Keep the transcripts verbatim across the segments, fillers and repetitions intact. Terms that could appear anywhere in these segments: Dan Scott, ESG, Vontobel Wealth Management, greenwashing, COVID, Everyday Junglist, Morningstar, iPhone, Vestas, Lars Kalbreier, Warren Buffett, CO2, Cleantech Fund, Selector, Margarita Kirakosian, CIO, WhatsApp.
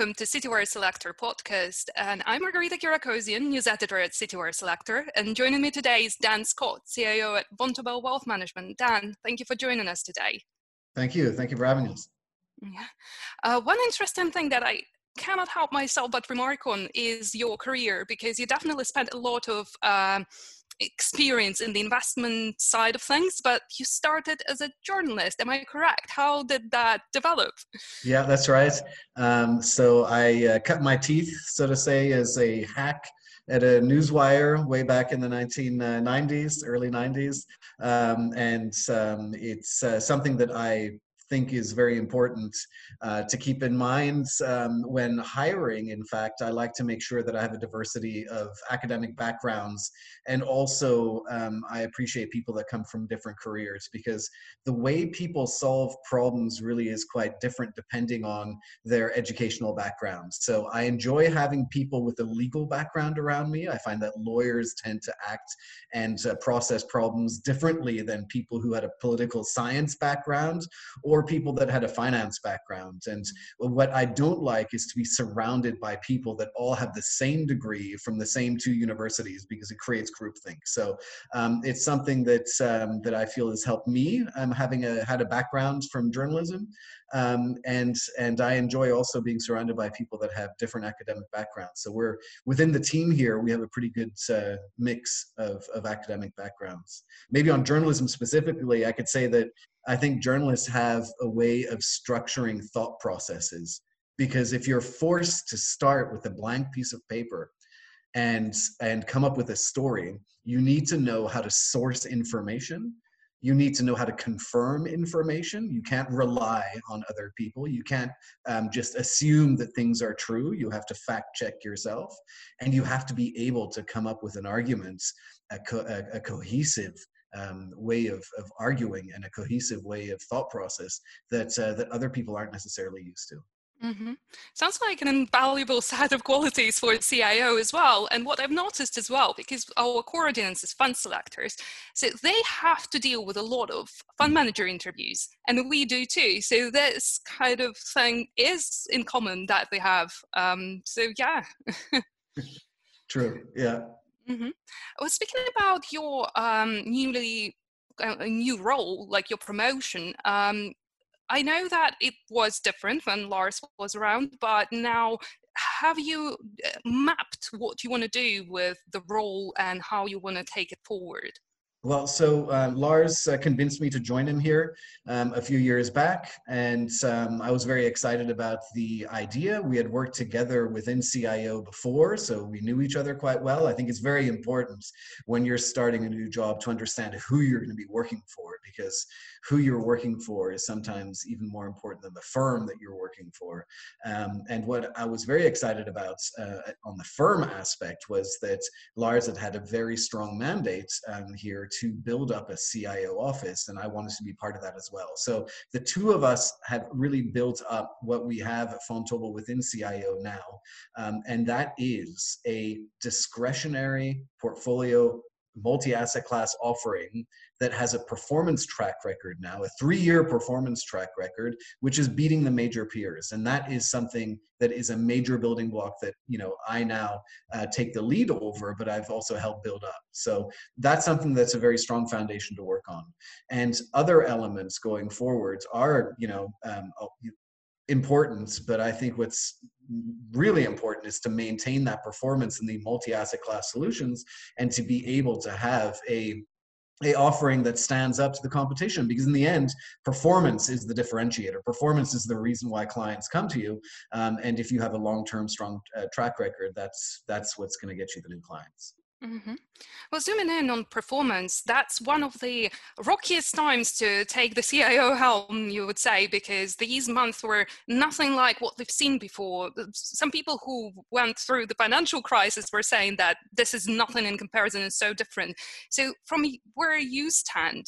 welcome to Citywire Selector podcast. And I'm Margarita Kirakosian, news editor at Citywire Selector. And joining me today is Dan Scott, C I O at Vontobel Wealth Management. Dan, thank you for joining us today. Thank you. Thank you for having us. Yeah. Uh, one interesting thing that I cannot help myself but remark on is your career, because you definitely spent a lot of um, experience in the investment side of things, but you started as a journalist. Am I correct? How did that develop? Yeah, that's right. Um, so I uh, cut my teeth, so to say, as a hack at a newswire way back in the nineteen nineties, early nineties. Um, and um, it's uh, something that I think is very important uh, to keep in mind um, when hiring. In fact, I like to make sure that I have a diversity of academic backgrounds, and also um, I appreciate people that come from different careers, because the way people solve problems really is quite different depending on their educational background. So I enjoy having people with a legal background around me. I find that lawyers tend to act and uh, process problems differently than people who had a political science background or people that had a finance background. And what I don't like is to be surrounded by people that all have the same degree from the same two universities, because it creates groupthink. So um, it's something that um, that I feel has helped me, um, having a, had a background from journalism, um, and and I enjoy also being surrounded by people that have different academic backgrounds. So we're within the team here, we have a pretty good uh, mix of, of academic backgrounds. Maybe on journalism specifically, I could say that I think journalists have a way of structuring thought processes, because if you're forced to start with a blank piece of paper and, and come up with a story, you need to know how to source information. You need to know how to confirm information. You can't rely on other people. You can't um, just assume that things are true. You have to fact check yourself, and you have to be able to come up with an argument, a, co a, a cohesive Um, way of, of arguing and a cohesive way of thought process that uh, that other people aren't necessarily used to. Mm-hmm. Sounds like an invaluable set of qualities for a C I O as well. And what I've noticed as well, because our core audience is fund selectors, so they have to deal with a lot of fund manager interviews, and we do too. So this kind of thing is in common that they have. Um, so yeah. True. Yeah. Mm-hmm. I was speaking about your um, newly uh, new role, like your promotion. Um, I know that it was different when Lars was around, but now have you mapped what you want to do with the role and how you want to take it forward? Well, so uh, Lars uh, convinced me to join him here um, a few years back, and um, I was very excited about the idea. We had worked together within C I O before, so we knew each other quite well. I think it's very important when you're starting a new job to understand who you're going to be working for, because who you're working for is sometimes even more important than the firm that you're working for. Um, and what I was very excited about uh, on the firm aspect was that Lars had had a very strong mandate um, here to build up a C I O office, and I wanted to be part of that as well. So the two of us have really built up what we have at Vontobel within C I O now, um, and that is a discretionary portfolio multi-asset class offering that has a performance track record now, a three-year performance track record, which is beating the major peers. And that is something that is a major building block that, you know, I now uh, take the lead over, but I've also helped build up. So that's something that's a very strong foundation to work on. And other elements going forward are, you know, um, important, but I think what's really important is to maintain that performance in the multi-asset class solutions, and to be able to have a a offering that stands up to the competition, because in the end, performance is the differentiator. Performance is the reason why clients come to you, um, and if you have a long-term strong uh, track record, that's that's what's going to get you the new clients. Mm-hmm. Well, zooming in on performance, that's one of the rockiest times to take the C I O helm, you would say, because these months were nothing like what we've seen before. Some people who went through the financial crisis were saying that this is nothing in comparison, it's so different. So from where you stand,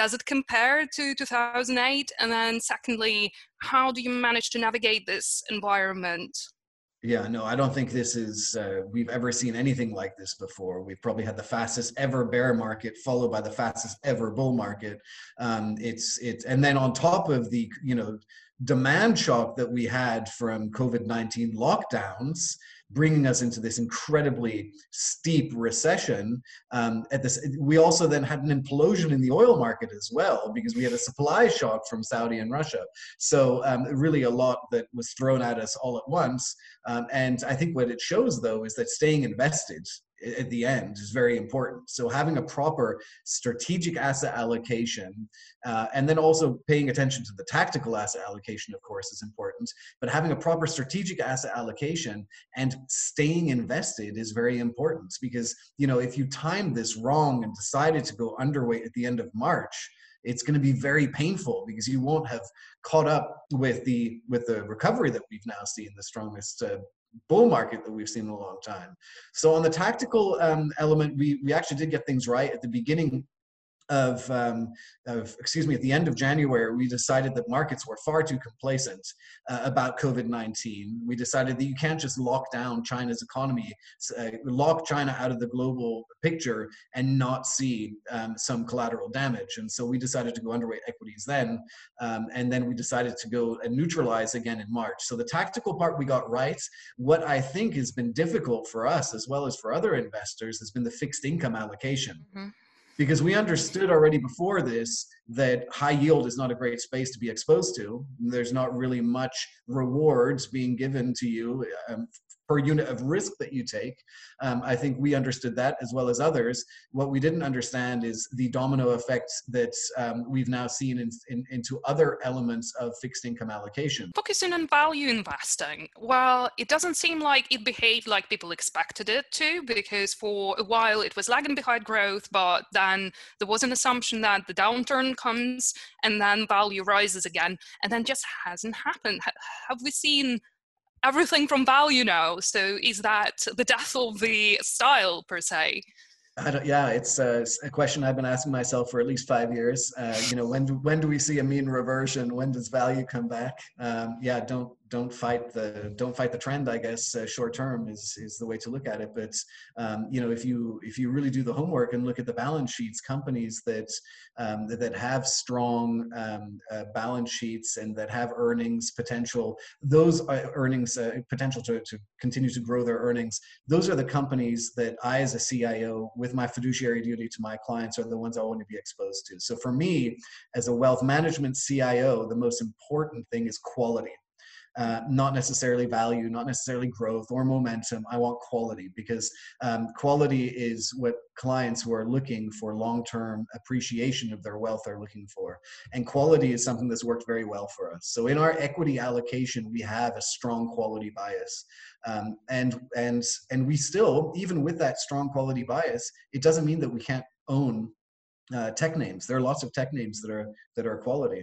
does it compare to two thousand eight? And then secondly, how do you manage to navigate this environment? Yeah, no, I don't think this is, uh, we've ever seen anything like this before. We've probably had the fastest ever bear market followed by the fastest ever bull market. Um, it's, it's, and then on top of the, you know, demand shock that we had from COVID nineteen lockdowns, bringing us into this incredibly steep recession. Um, at this, we also then had an implosion in the oil market as well, because we had a supply shock from Saudi and Russia. So um, really a lot that was thrown at us all at once. Um, and I think what it shows, though, is that staying invested at the end is very important. So having a proper strategic asset allocation, uh, and then also paying attention to the tactical asset allocation, of course, is important, but having a proper strategic asset allocation and staying invested is very important, because, you know, if you timed this wrong and decided to go underweight at the end of March, it's going to be very painful, because you won't have caught up with the, with the recovery that we've now seen, the strongest uh, bull market that we've seen in a long time. So on the tactical um, element, we, we actually did get things right at the beginning of, um, of, excuse me, at the end of January. We decided that markets were far too complacent uh, about COVID nineteen. We decided that you can't just lock down China's economy, uh, lock China out of the global picture and not see um, some collateral damage. And so we decided to go underweight equities then. Um, and then we decided to go and neutralize again in March. So the tactical part we got right. What I think has been difficult for us, as well as for other investors, has been the fixed income allocation. Mm-hmm. Because we understood already before this that high yield is not a great space to be exposed to. There's not really much rewards being given to you um, per unit of risk that you take. Um, I think we understood that as well as others. What we didn't understand is the domino effects that um, we've now seen in, in, into other elements of fixed income allocation. Focusing on value investing, well, it doesn't seem like it behaved like people expected it to, because for a while it was lagging behind growth, but then there was an assumption that the downturn comes and then value rises again, and then just hasn't happened. Have we seen everything from value now? So is that the death of the style, per se? I don't, yeah, it's a, a question I've been asking myself for at least five years. Uh, you know, when do, when do we see a mean reversion? When does value come back? Um, yeah, don't don't fight the don't fight the trend. I guess uh, short term is is the way to look at it. But um, you know, if you if you really do the homework and look at the balance sheets, companies that um, that, that have strong um, uh, balance sheets and that have earnings potential, those are earnings uh, potential to to continue to grow their earnings. Those are the companies that I, as a C I O, with my fiduciary duty to my clients, are the ones I want to be exposed to. So for me, as a wealth management C I O, the most important thing is quality. Uh, not necessarily value, not necessarily growth or momentum. I want quality, because um, quality is what clients who are looking for long-term appreciation of their wealth are looking for. And quality is something that's worked very well for us. So in our equity allocation, we have a strong quality bias. Um, and, and, and we still, even with that strong quality bias, it doesn't mean that we can't own uh, tech names. There are lots of tech names that are, that are quality.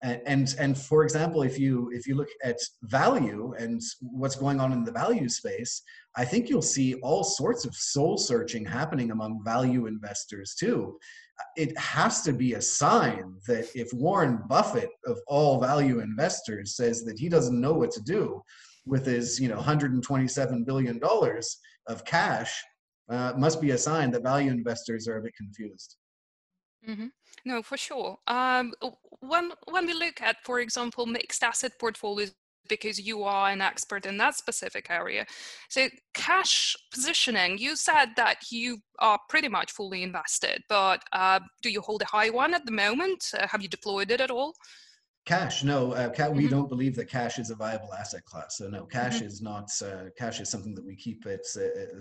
And, and, and for example, if you, if you look at value and what's going on in the value space, I think you'll see all sorts of soul searching happening among value investors too. It has to be a sign that if Warren Buffett, of all value investors, says that he doesn't know what to do with his, you know, one hundred twenty-seven billion dollars of cash, uh, must be a sign that value investors are a bit confused. Mm-hmm. No, for sure. Um, when when we look at, for example, mixed asset portfolios, because you are an expert in that specific area, so cash positioning, you said that you are pretty much fully invested, but uh, do you hold a high one at the moment? Uh, have you deployed it at all? Cash, no. Uh, ca- mm-hmm. We don't believe that cash is a viable asset class. So no, cash mm-hmm. is not. Uh, cash is something that we keep at. Uh,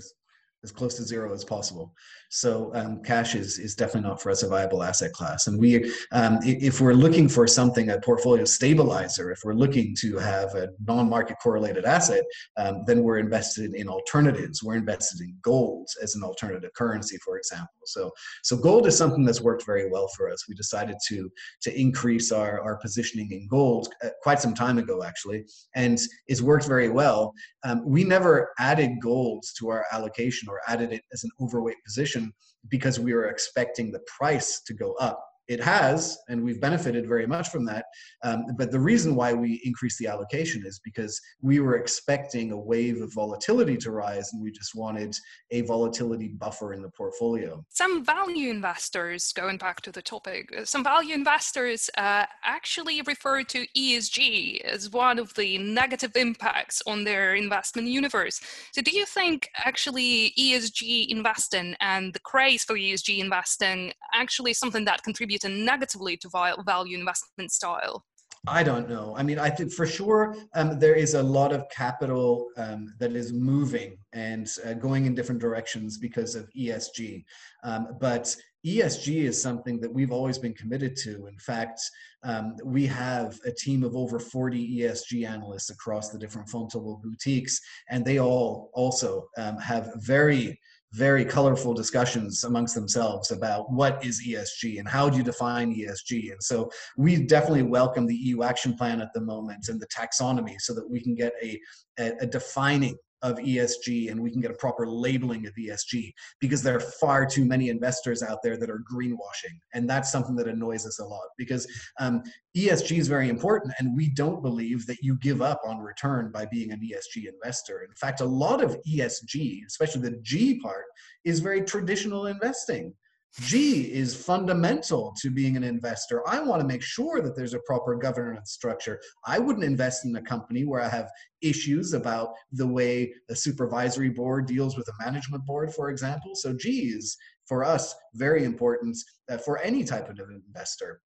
as close to zero as possible. So um, cash is, is definitely not for us a viable asset class. And we, um, if we're looking for something, a portfolio stabilizer, if we're looking to have a non-market correlated asset, um, then we're invested in alternatives. We're invested in gold as an alternative currency, for example. So, so gold is something that's worked very well for us. We decided to, to increase our, our positioning in gold quite some time ago, actually, and it's worked very well. Um, we never added gold to our allocation or added it as an overweight position because we were expecting the price to go up. it has, and we've benefited very much from that. Um, but the reason why we increased the allocation is because we were expecting a wave of volatility to rise, and we just wanted a volatility buffer in the portfolio. Some value investors, going back to the topic, some value investors uh, actually refer to E S G as one of the negative impacts on their investment universe. So do you think actually E S G investing and the craze for E S G investing actually is something that contributes negatively to value investment style? I don't know. I mean, I think for sure um, there is a lot of capital um, that is moving and uh, going in different directions because of E S G. Um, but E S G is something that we've always been committed to. In fact, um, we have a team of over forty E S G analysts across the different Vontobel boutiques, and they all also um, have very very colorful discussions amongst themselves about what is E S G and how do you define E S G. And so we definitely welcome the E U action plan at the moment and the taxonomy so that we can get a, a, a defining of E S G and we can get a proper labeling of E S G, because there are far too many investors out there that are greenwashing. And that's something that annoys us a lot, because um, E S G is very important, and we don't believe that you give up on return by being an E S G investor. In fact, a lot of E S G, especially the G part, is very traditional investing. G is fundamental to being an investor. I want to make sure that there's a proper governance structure. I wouldn't invest in a company where I have issues about the way a supervisory board deals with a management board, for example. So G is, for us, very important uh, for any type of investor.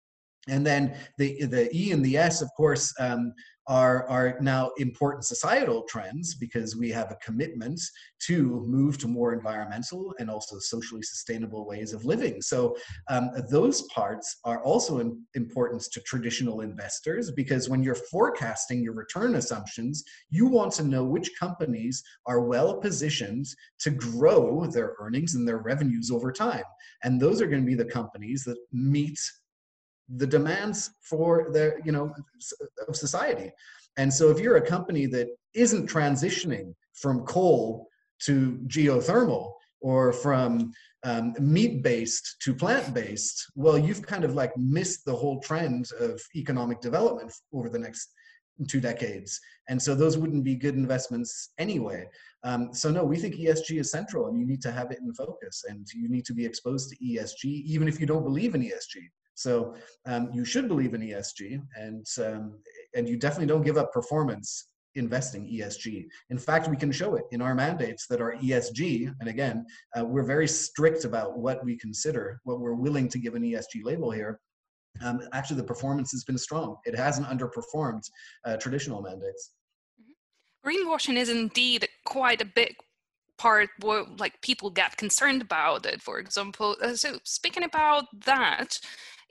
And then the, the E and the S, of course, um, Are, are now important societal trends, because we have a commitment to move to more environmental and also socially sustainable ways of living. So um, those parts are also important to traditional investors, because when you're forecasting your return assumptions, you want to know which companies are well positioned to grow their earnings and their revenues over time. And those are going to be the companies that meet the demands for the, you know, of society. And so if you're a company that isn't transitioning from coal to geothermal, or from um, meat-based to plant-based, well, you've kind of like missed the whole trend of economic development over the next two decades. And so those wouldn't be good investments anyway. Um, so no, we think E S G is central, and you need to have it in focus, and you need to be exposed to E S G, even if you don't believe in E S G. So um, you should believe in E S G, and, um, and you definitely don't give up performance investing E S G. In fact, we can show it in our mandates that are E S G. And again, uh, we're very strict about what we consider, what we're willing to give an E S G label here. Um, actually, the performance has been strong. It hasn't underperformed uh, traditional mandates. Greenwashing is indeed quite a big part where like people get concerned about it, for example. Uh, so speaking about that,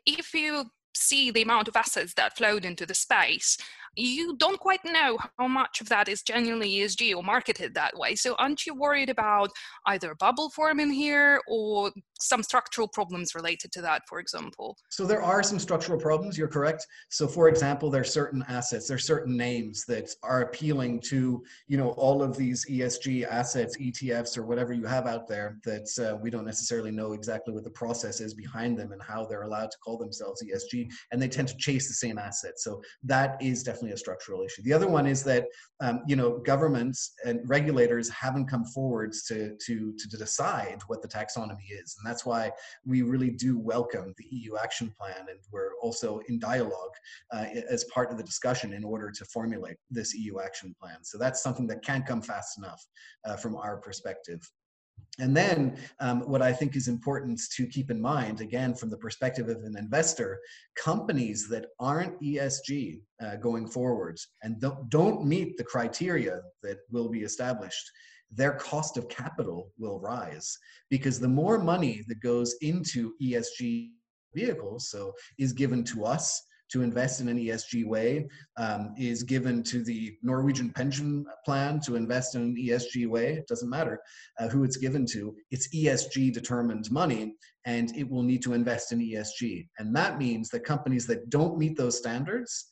if you see the amount of assets that flowed into the space, you don't quite know how much of that is genuinely E S G or marketed that way. So aren't you worried about either a bubble forming here or some structural problems related to that, for example? So there are some structural problems, you're correct. So for example, there are certain assets, there are certain names that are appealing to, you know, all of these E S G assets, E T Fs, or whatever you have out there, that uh, we don't necessarily know exactly what the process is behind them and how they're allowed to call themselves E S G, and they tend to chase the same assets. So that is definitely a structural issue. The other one is that, um, you know, governments and regulators haven't come forward to, to, to decide what the taxonomy is. And that's why we really do welcome the E U action plan, and we're also in dialogue uh, as part of the discussion in order to formulate this E U action plan. So that's something that can't come fast enough uh, from our perspective. And then um, what I think is important to keep in mind, again, from the perspective of an investor, companies that aren't E S G uh, going forward and don't, don't meet the criteria that will be established, their cost of capital will rise, because the more money that goes into E S G vehicles, so is given to us to invest in an E S G way, um, is given to the Norwegian pension plan to invest in an E S G way, it doesn't matter uh, who it's given to, it's E S G determined money, and it will need to invest in E S G. And that means that companies that don't meet those standards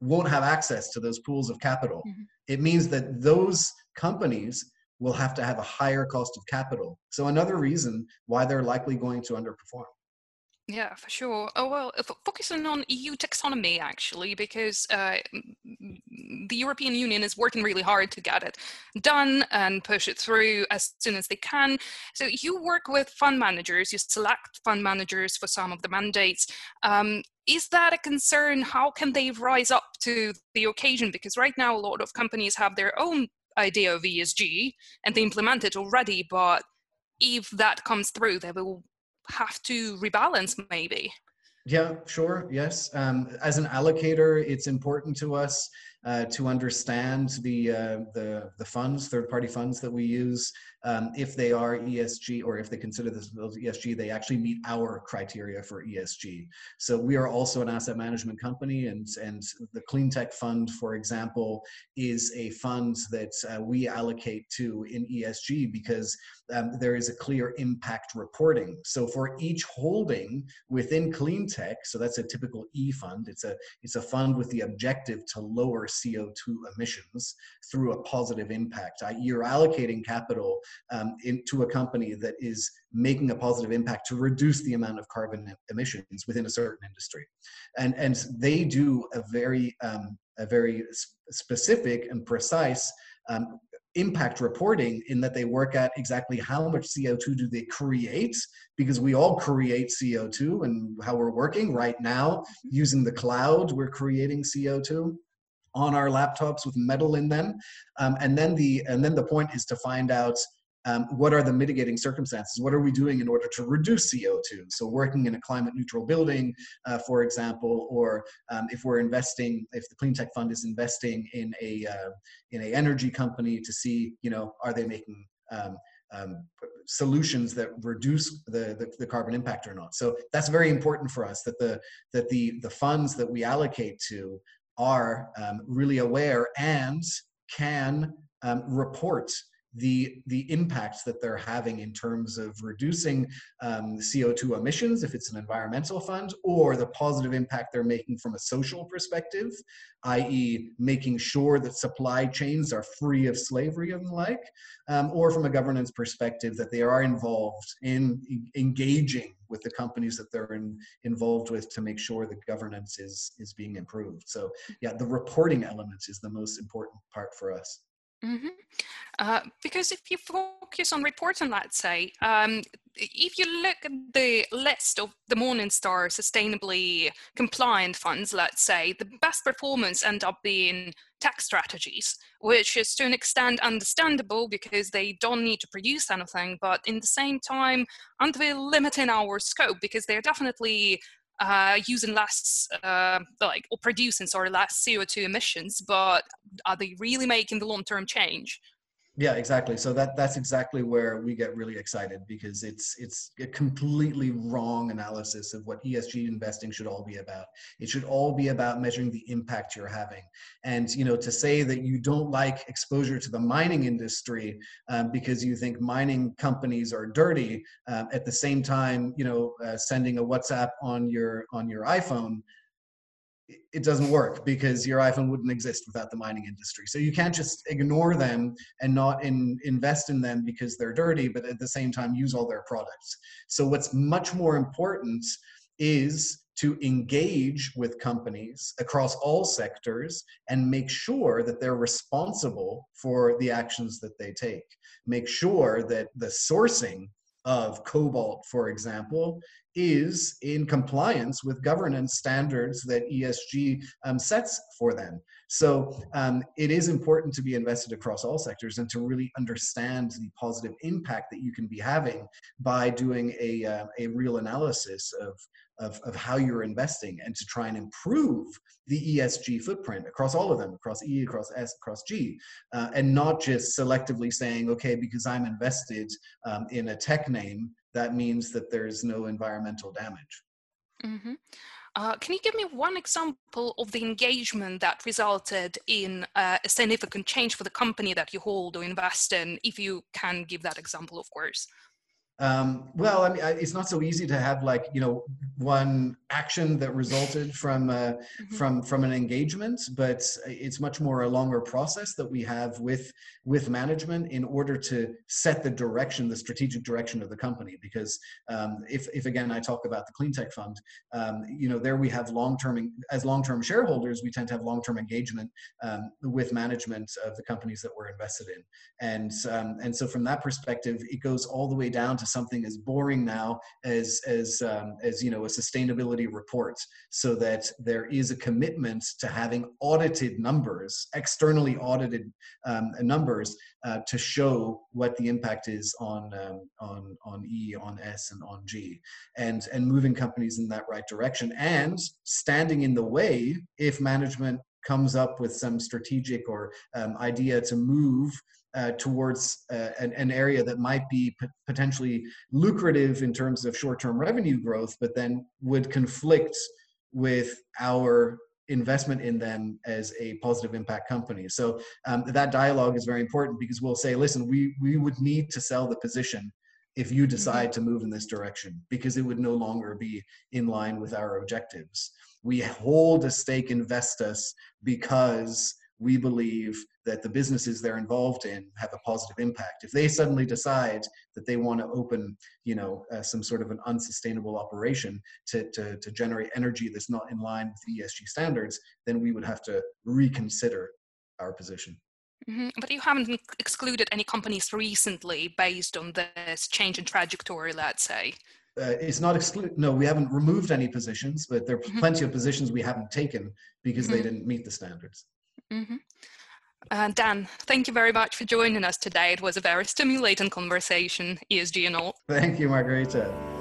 won't have access to those pools of capital. Mm-hmm. It means that those companies will have to have a higher cost of capital. So another reason why they're likely going to underperform. Yeah, for sure. Oh, well, focusing on E U taxonomy, actually, because uh, the European Union is working really hard to get it done and push it through as soon as they can. So you work with fund managers, you select fund managers for some of the mandates. Um, is that a concern? How can they rise up to the occasion? Because right now, a lot of companies have their own idea of E S G and they implement it already, but if that comes through, they will have to rebalance maybe. Yeah, sure, yes. Um, as an allocator, it's important to us uh, to understand the, uh, the, the funds, third-party funds that we use, um, if they are E S G or if they consider this E S G, they actually meet our criteria for E S G. So we are also an asset management company, and, and the Cleantech Fund, for example, is a fund that uh, we allocate to in E S G because um, there is a clear impact reporting. So for each holding within Cleantech, so that's a typical E fund. It's a, it's a fund with the objective to lower C O two emissions through a positive impact. You're allocating capital um, into a company that is making a positive impact to reduce the amount of carbon emissions within a certain industry. And, and they do a very, um, a very specific and precise um, impact reporting in that they work at exactly how much C O two do they create, because we all create C O two, and how we're working right now using the cloud, we're creating C O two on our laptops with metal in them. Um, and then the, and then the point is to find out Um, what are the mitigating circumstances? What are we doing in order to reduce C O two? So working in a climate neutral building, uh, for example, or um, if we're investing, if the Cleantech Fund is investing in a, uh, in a energy company to see, you know, are they making um, um, solutions that reduce the, the, the carbon impact or not? So that's very important for us, that the, that the, the funds that we allocate to are um, really aware and can um, report the, the impacts that they're having in terms of reducing um, C O two emissions, if it's an environmental fund, or the positive impact they're making from a social perspective, that is making sure that supply chains are free of slavery and the like, um, or from a governance perspective, that they are involved in, in engaging with the companies that they're in, involved with to make sure the governance is, is being improved. So yeah, the reporting element is the most important part for us. Mm-hmm. Uh, because if you focus on reporting, let's say, um, if you look at the list of the Morningstar sustainably compliant funds, let's say, the best performance end up being tech strategies, which is to an extent understandable because they don't need to produce anything, but in the same time, aren't we limiting our scope because they're definitely Uh, using less, uh, like, or producing, sorry, less C O two emissions, but are they really making the long-term change? Yeah, exactly. So that, that's exactly where we get really excited, because it's, it's a completely wrong analysis of what E S G investing should all be about. It should all be about measuring the impact you're having. And, you know, to say that you don't like exposure to the mining industry um, because you think mining companies are dirty, um, at the same time, you know, uh, sending a WhatsApp on your, on your iPhone, it doesn't work, because your iPhone wouldn't exist without the mining industry. So you can't just ignore them and not in, invest in them because they're dirty, but at the same time use all their products. So what's much more important is to engage with companies across all sectors and make sure that they're responsible for the actions that they take. Make sure that the sourcing of cobalt, for example, is in compliance with governance standards that E S G um, sets for them. So um, it is important to be invested across all sectors and to really understand the positive impact that you can be having by doing a, uh, a real analysis of, of, of how you're investing, and to try and improve the E S G footprint across all of them, across E, across S, across G, uh, and not just selectively saying, okay, because I'm invested um, in a tech name, that means that there's no environmental damage. Mm-hmm. Uh, can you give me one example of the engagement that resulted in uh, a significant change for the company that you hold or invest in, if you can give that example, of course? Um, well, I mean, it's not so easy to have like, you know, one action that resulted from, uh, from, from an engagement, but it's much more a longer process that we have with, with management in order to set the direction, the strategic direction of the company. Because, um, if, if again, I talk about the Cleantech Fund, um, you know, there we have long-term, as long-term shareholders, we tend to have long-term engagement, um, with management of the companies that we're invested in. And, um, and so from that perspective, it goes all the way down to something as boring now as as um, as you know a sustainability report, so that there is a commitment to having audited numbers, externally audited um, numbers uh, to show what the impact is on um, on on E, on S, and on G, and and moving companies in that right direction, and standing in the way if management comes up with some strategic or um, idea to move Uh, towards uh, an, an area that might be p potentially lucrative in terms of short-term revenue growth, but then would conflict with our investment in them as a positive impact company. So um, that dialogue is very important, because we'll say, listen, we, we would need to sell the position if you decide to move in this direction, because it would no longer be in line with our objectives. We hold a stake in Vestas because we believe that the businesses they're involved in have a positive impact. If they suddenly decide that they want to open, you know, uh, some sort of an unsustainable operation to, to, to generate energy that's not in line with E S G standards, then we would have to reconsider our position. Mm-hmm. But you haven't excluded any companies recently based on this change in trajectory, let's say. Uh, it's not exclude. No, we haven't removed any positions, but there are mm-hmm. plenty of positions we haven't taken because mm-hmm. they didn't meet the standards. Mm-hmm. uh, Dan, thank you very much for joining us today. It was a very stimulating conversation, E S G and all. Thank you, Margarita.